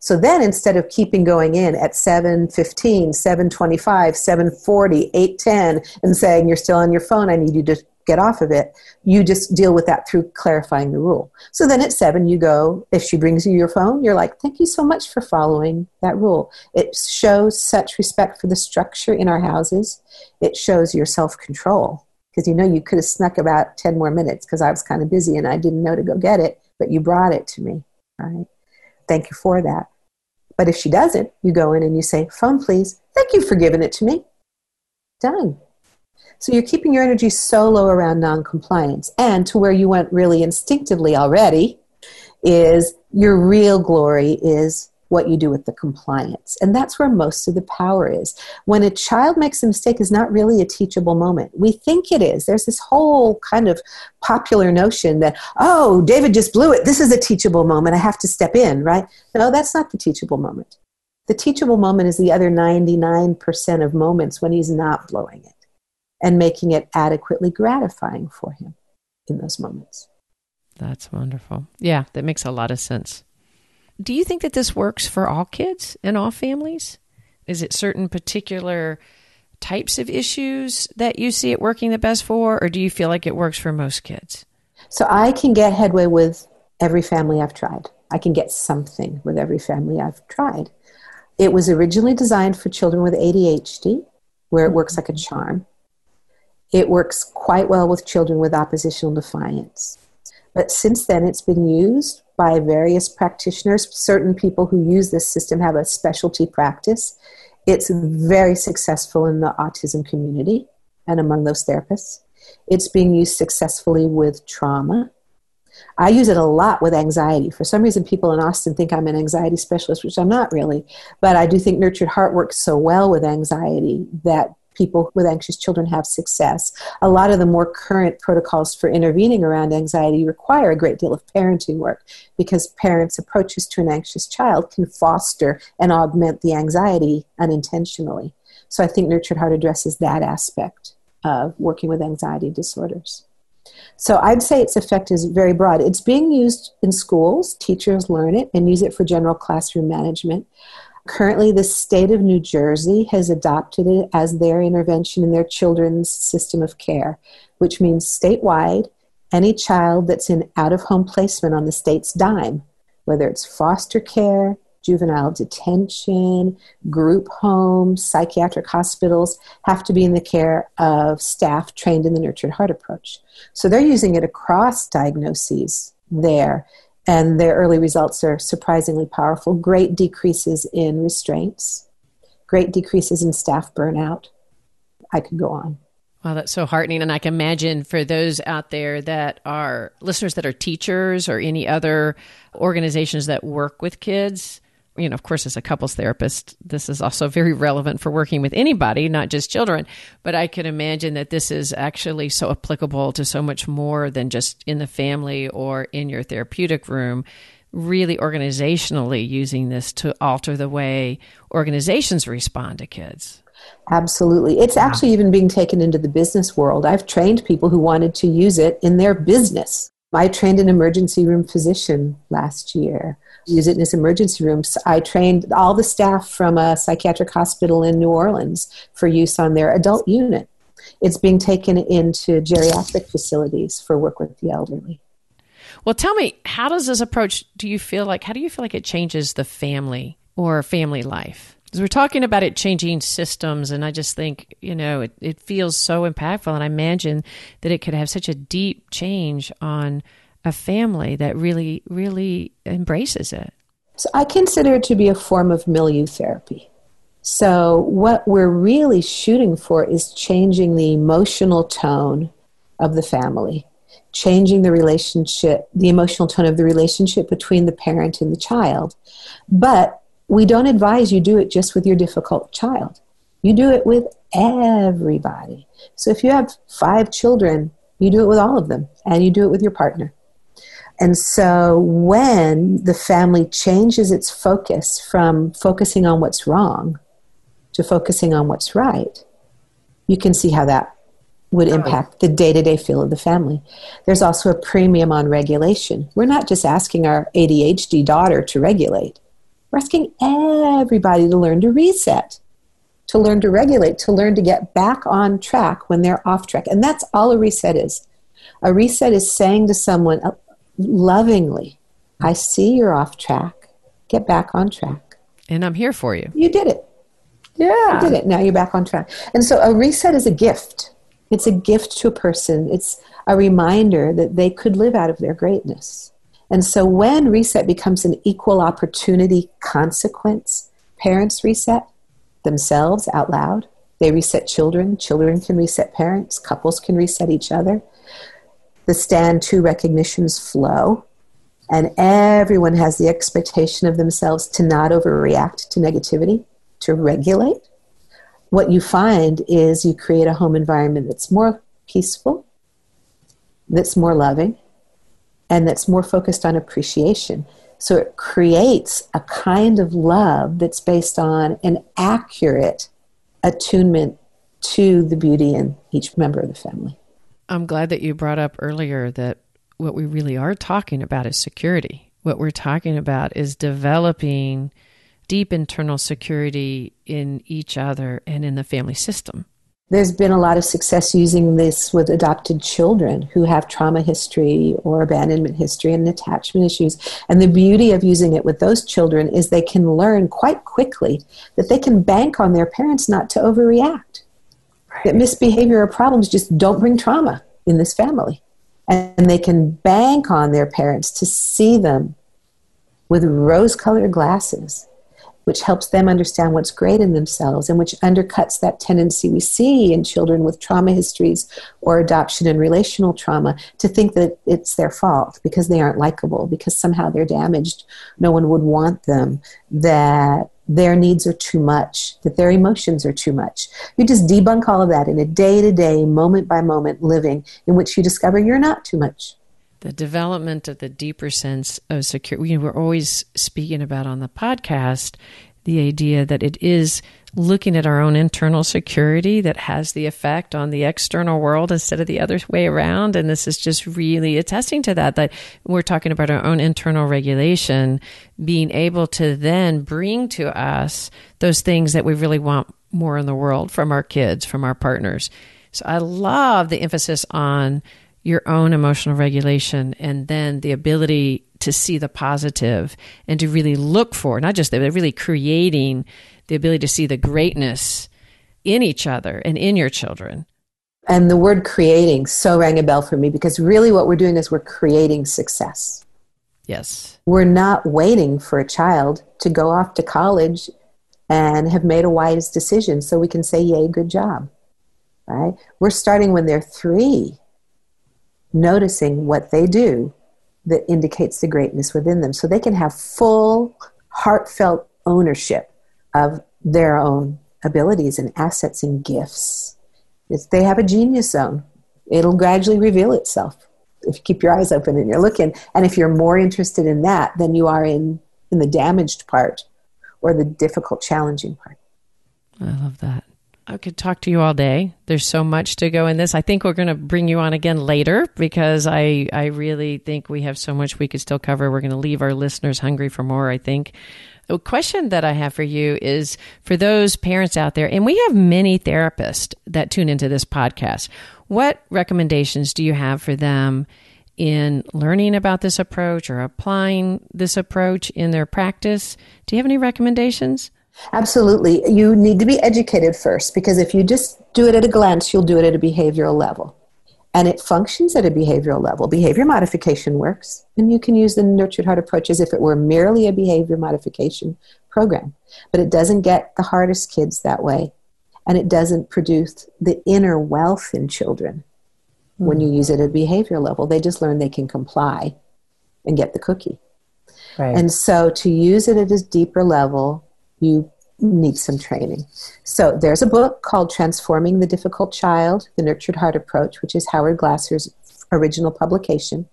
So then instead of keeping going in at 7:15, 7:25, 7:40, 8:10, and saying you're still on your phone, I need you to get off of it, you just deal with that through clarifying the rule. So then at 7, you go, if she brings you your phone, you're like, thank you so much for following that rule. It shows such respect for the structure in our houses. It shows your self-control, because you know you could have snuck about 10 more minutes because I was kind of busy and I didn't know to go get it, but you brought it to me, right? Thank you for that. But if she doesn't, you go in and you say, phone please, thank you for giving it to me. Done. So you're keeping your energy so low around noncompliance, and to where you went really instinctively already is your real glory is what you do with the compliance. And that's where most of the power is. When a child makes a mistake, is not really a teachable moment. We think it is. There's this whole kind of popular notion that, oh, David just blew it. This is a teachable moment. I have to step in, right? No, that's not the teachable moment. The teachable moment is the other 99% of moments when he's not blowing it, and making it adequately gratifying for him in those moments. That's wonderful. Yeah, that makes a lot of sense. Do you think that this works for all kids and all families? Is it certain particular types of issues that you see it working the best for, or do you feel like it works for most kids? So I can get headway with every family I've tried. I can get something with every family I've tried. It was originally designed for children with ADHD, where it works like a charm. It works quite well with children with oppositional defiance. But since then, it's been used by various practitioners. Certain people who use this system have a specialty practice. It's very successful in the autism community and among those therapists. It's being used successfully with trauma. I use it a lot with anxiety. For some reason, people in Austin think I'm an anxiety specialist, which I'm not really. But I do think Nurtured Heart works so well with anxiety that people with anxious children have success. A lot of the more current protocols for intervening around anxiety require a great deal of parenting work, because parents' approaches to an anxious child can foster and augment the anxiety unintentionally. So I think Nurtured Heart addresses that aspect of working with anxiety disorders. So I'd say its effect is very broad. It's being used in schools. Teachers learn it and use it for general classroom management. Currently, the state of New Jersey has adopted it as their intervention in their children's system of care, which means statewide, any child that's in out-of-home placement on the state's dime, whether it's foster care, juvenile detention, group homes, psychiatric hospitals, have to be in the care of staff trained in the Nurtured Heart approach. So they're using it across diagnoses there. And their early results are surprisingly powerful. Great decreases in restraints, great decreases in staff burnout. I could go on. Wow, that's so heartening. And I can imagine for those out there that are listeners that are teachers or any other organizations that work with kids, you know, of course, as a couples therapist, this is also very relevant for working with anybody, not just children. But I can imagine that this is actually so applicable to so much more than just in the family or in your therapeutic room, really organizationally using this to alter the way organizations respond to kids. Absolutely. It's actually even being taken into the business world. I've trained people who wanted to use it in their business. I trained an emergency room physician last year. Use it in his emergency rooms. I trained all the staff from a psychiatric hospital in New Orleans for use on their adult unit. it's being taken into geriatric facilities for work with the elderly. Well, tell me, how does this approach, how do you feel like it changes the family or family life? Because we're talking about it changing systems, and I just think, it feels so impactful. And I imagine that it could have such a deep change on a family that really, really embraces it. So I consider it to be a form of milieu therapy. So what we're really shooting for is changing the emotional tone of the family, changing the relationship, the emotional tone of the relationship between the parent and the child. But we don't advise you do it just with your difficult child. You do it with everybody. So if you have 5 children, you do it with all of them, and you do it with your partner. And so when the family changes its focus from focusing on what's wrong to focusing on what's right, you can see how that would impact the day-to-day feel of the family. There's also a premium on regulation. We're not just asking our ADHD daughter to regulate. We're asking everybody to learn to reset, to learn to regulate, to learn to get back on track when they're off track. And that's all a reset is. A reset is saying to someone lovingly, I see you're off track. Get back on track. And I'm here for you. You did it. Yeah. You did it. Now you're back on track. And so a reset is a gift. It's a gift to a person. It's a reminder that they could live out of their greatness. And so when reset becomes an equal opportunity consequence, parents reset themselves out loud. They reset children. Children can reset parents. Couples can reset each other. The stand to recognitions flow, and everyone has the expectation of themselves to not overreact to negativity, to regulate. What you find is you create a home environment that's more peaceful, that's more loving, and that's more focused on appreciation. So it creates a kind of love that's based on an accurate attunement to the beauty in each member of the family. I'm glad that you brought up earlier that what we really are talking about is security. What we're talking about is developing deep internal security in each other and in the family system. There's been a lot of success using this with adopted children who have trauma history or abandonment history and attachment issues. And the beauty of using it with those children is they can learn quite quickly that they can bank on their parents not to overreact. That misbehavior or problems just don't bring trauma in this family. And they can bank on their parents to see them with rose-colored glasses, which helps them understand what's great in themselves and which undercuts that tendency we see in children with trauma histories or adoption and relational trauma to think that it's their fault because they aren't likable, because somehow they're damaged, no one would want them, that their needs are too much, that their emotions are too much. You just debunk all of that in a day-to-day, moment-by-moment living in which you discover you're not too much. The development of the deeper sense of security. We're always speaking about on the podcast the idea that it is looking at our own internal security that has the effect on the external world instead of the other way around. And this is just really attesting to that we're talking about our own internal regulation, being able to then bring to us those things that we really want more in the world from our kids, from our partners. So I love the emphasis on your own emotional regulation and then the ability to see the positive and to really look for, not just that, but really creating the ability to see the greatness in each other and in your children. And the word creating so rang a bell for me because really what we're doing is we're creating success. Yes. We're not waiting for a child to go off to college and have made a wise decision so we can say, yay, good job, right? We're starting when they're 3. Noticing what they do that indicates the greatness within them so they can have full, heartfelt ownership of their own abilities and assets and gifts. If they have a genius zone, it'll gradually reveal itself if you keep your eyes open and you're looking. And if you're more interested in that than you are in the damaged part or the difficult, challenging part. I love that. I could talk to you all day. There's so much to go in this. I think we're going to bring you on again later because I really think we have so much we could still cover. We're going to leave our listeners hungry for more, I think. The question that I have for you is for those parents out there, and we have many therapists that tune into this podcast, what recommendations do you have for them in learning about this approach or applying this approach in their practice? Do you have any recommendations? Absolutely. You need to be educated first, because if you just do it at a glance, you'll do it at a behavioral level. And it functions at a behavioral level. Behavior modification works, and you can use the Nurtured Heart Approach as if it were merely a behavior modification program. But it doesn't get the hardest kids that way, and it doesn't produce the inner wealth in children when you use it at a behavior level. They just learn they can comply and get the cookie. Right. And so to use it at a deeper level, you need some training. So there's a book called Transforming the Difficult Child, The Nurtured Heart Approach, which is Howard Glasser's original publication.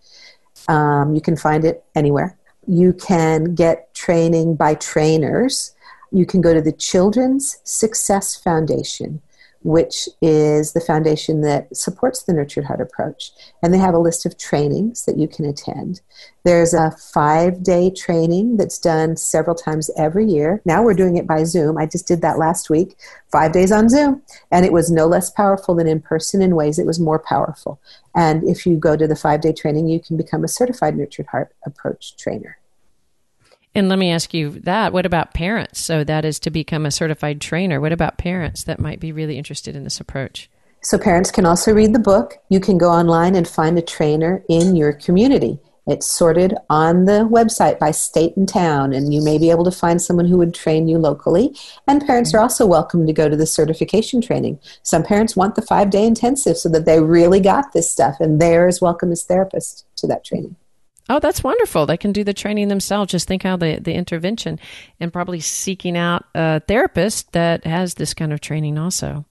You can find it anywhere. You can get training by trainers. You can go to the Children's Success Foundation, which is the foundation that supports the Nurtured Heart Approach. And they have a list of trainings that you can attend. There's a 5-day training that's done several times every year. Now we're doing it by Zoom. I just did that last week, 5 days on Zoom. And it was no less powerful than in person. In ways, it was more powerful. And if you go to the 5-day training, you can become a certified Nurtured Heart Approach trainer. And let me ask you that. What about parents? So that is to become a certified trainer. What about parents that might be really interested in this approach? So parents can also read the book. You can go online and find a trainer in your community. It's sorted on the website by state and town, and you may be able to find someone who would train you locally. And parents are also welcome to go to the certification training. Some parents want the 5-day intensive so that they really got this stuff, and they're as welcome as therapists to that training. Oh, that's wonderful. They can do the training themselves. Just think how the intervention, and probably seeking out a therapist that has this kind of training also.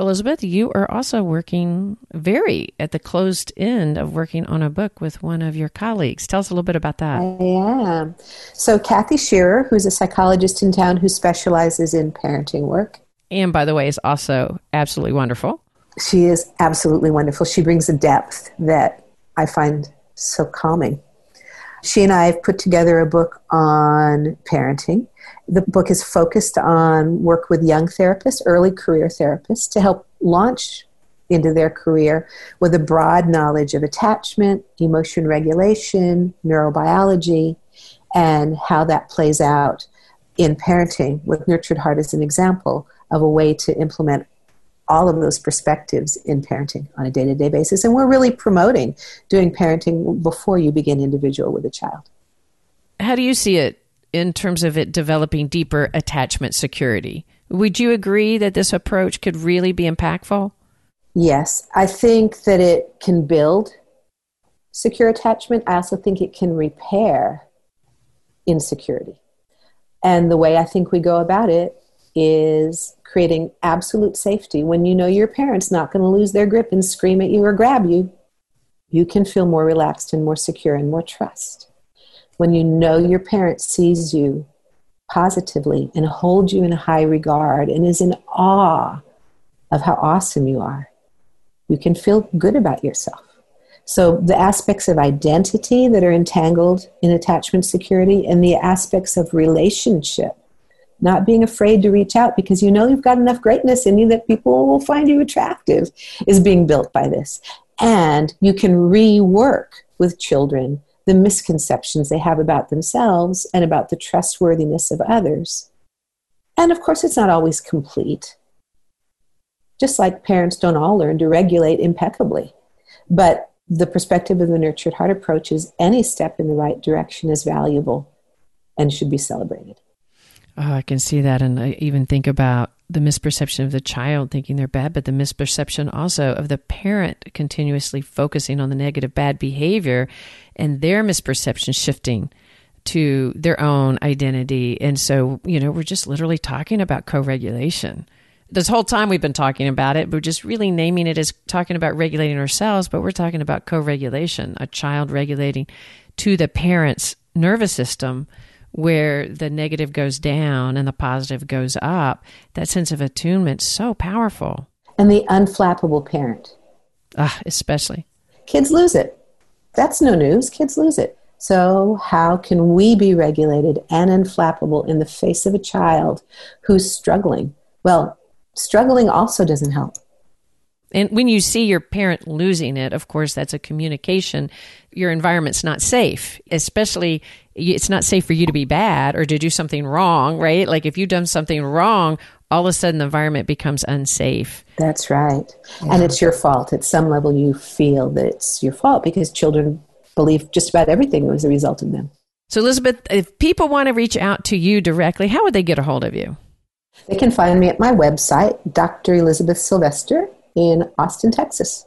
Elizabeth, you are also working very at the closed end of working on a book with one of your colleagues. Tell us a little bit about that. I am. So Kathy Shearer, who's a psychologist in town who specializes in parenting work. And by the way, is also absolutely wonderful. She is absolutely wonderful. She brings a depth that I find so calming. She and I have put together a book on parenting. The book is focused on work with young therapists, early career therapists, to help launch into their career with a broad knowledge of attachment, emotion regulation, neurobiology, and how that plays out in parenting, with Nurtured Heart as an example of a way to implement all of those perspectives in parenting on a day-to-day basis. And we're really promoting doing parenting before you begin individual with a child. How do you see it in terms of it developing deeper attachment security? Would you agree that this approach could really be impactful? Yes. I think that it can build secure attachment. I also think it can repair insecurity. And the way I think we go about it is creating absolute safety. When you know your parent's not going to lose their grip and scream at you or grab you, you can feel more relaxed and more secure and more trust. When you know your parent sees you positively and holds you in high regard and is in awe of how awesome you are, you can feel good about yourself. So the aspects of identity that are entangled in attachment security, and the aspects of relationship, not being afraid to reach out because you know you've got enough greatness in you that people will find you attractive, is being built by this. And you can rework with children the misconceptions they have about themselves and about the trustworthiness of others. And of course, it's not always complete. Just like parents don't all learn to regulate impeccably. But the perspective of the Nurtured Heart Approach is any step in the right direction is valuable and should be celebrated. Oh, I can see that. And I even think about the misperception of the child thinking they're bad, but the misperception also of the parent continuously focusing on the negative bad behavior and their misperception shifting to their own identity. And so, we're just literally talking about co-regulation. This whole time we've been talking about it, but we're just really naming it as talking about regulating ourselves, but we're talking about co-regulation, a child regulating to the parent's nervous system, where the negative goes down and the positive goes up. That sense of attunement is so powerful. And the unflappable parent. Especially. Kids lose it. That's no news. Kids lose it. So how can we be regulated and inflappable in the face of a child who's struggling? Well, struggling also doesn't help. And when you see your parent losing it, of course, that's a communication. Your environment's not safe, especially it's not safe for you to be bad or to do something wrong, right? Like if you've done something wrong, all of a sudden the environment becomes unsafe. That's right. Yeah. And it's your fault. At some level, you feel that it's your fault because children believe just about everything was a result of them. So Elizabeth, if people want to reach out to you directly, how would they get a hold of you? They can find me at my website, Dr. Elizabeth Sylvester, in Austin, Texas.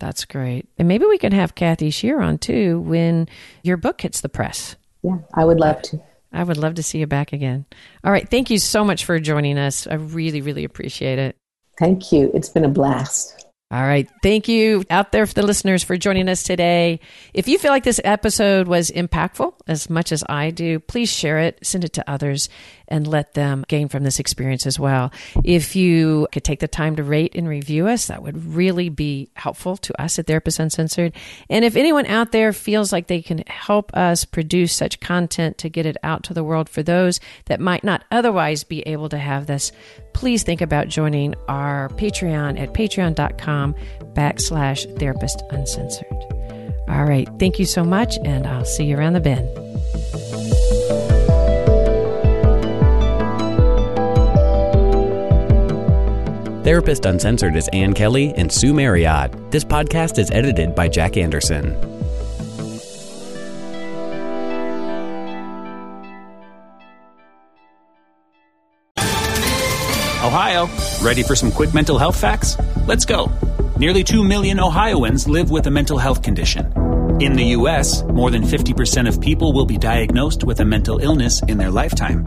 That's great. And maybe we could have Kathy Shearer on too when your book hits the press. Yeah, I would love to. I would love to see you back again. All right. Thank you so much for joining us. I really, really appreciate it. Thank you. It's been a blast. All right. Thank you out there for the listeners for joining us today. If you feel like this episode was impactful as much as I do, please share it, send it to others, and let them gain from this experience as well. If you could take the time to rate and review us, that would really be helpful to us at Therapist Uncensored. And if anyone out there feels like they can help us produce such content to get it out to the world for those that might not otherwise be able to have this, please think about joining our Patreon at patreon.com/Therapist Uncensored. All right. Thank you so much, and I'll see you around the bend. Therapist Uncensored is Ann Kelly and Sue Marriott. This podcast is edited by Jack Anderson. Ohio, ready for some quick mental health facts? Let's go. Nearly 2 million Ohioans live with a mental health condition. In the U.S., more than 50% of people will be diagnosed with a mental illness in their lifetime.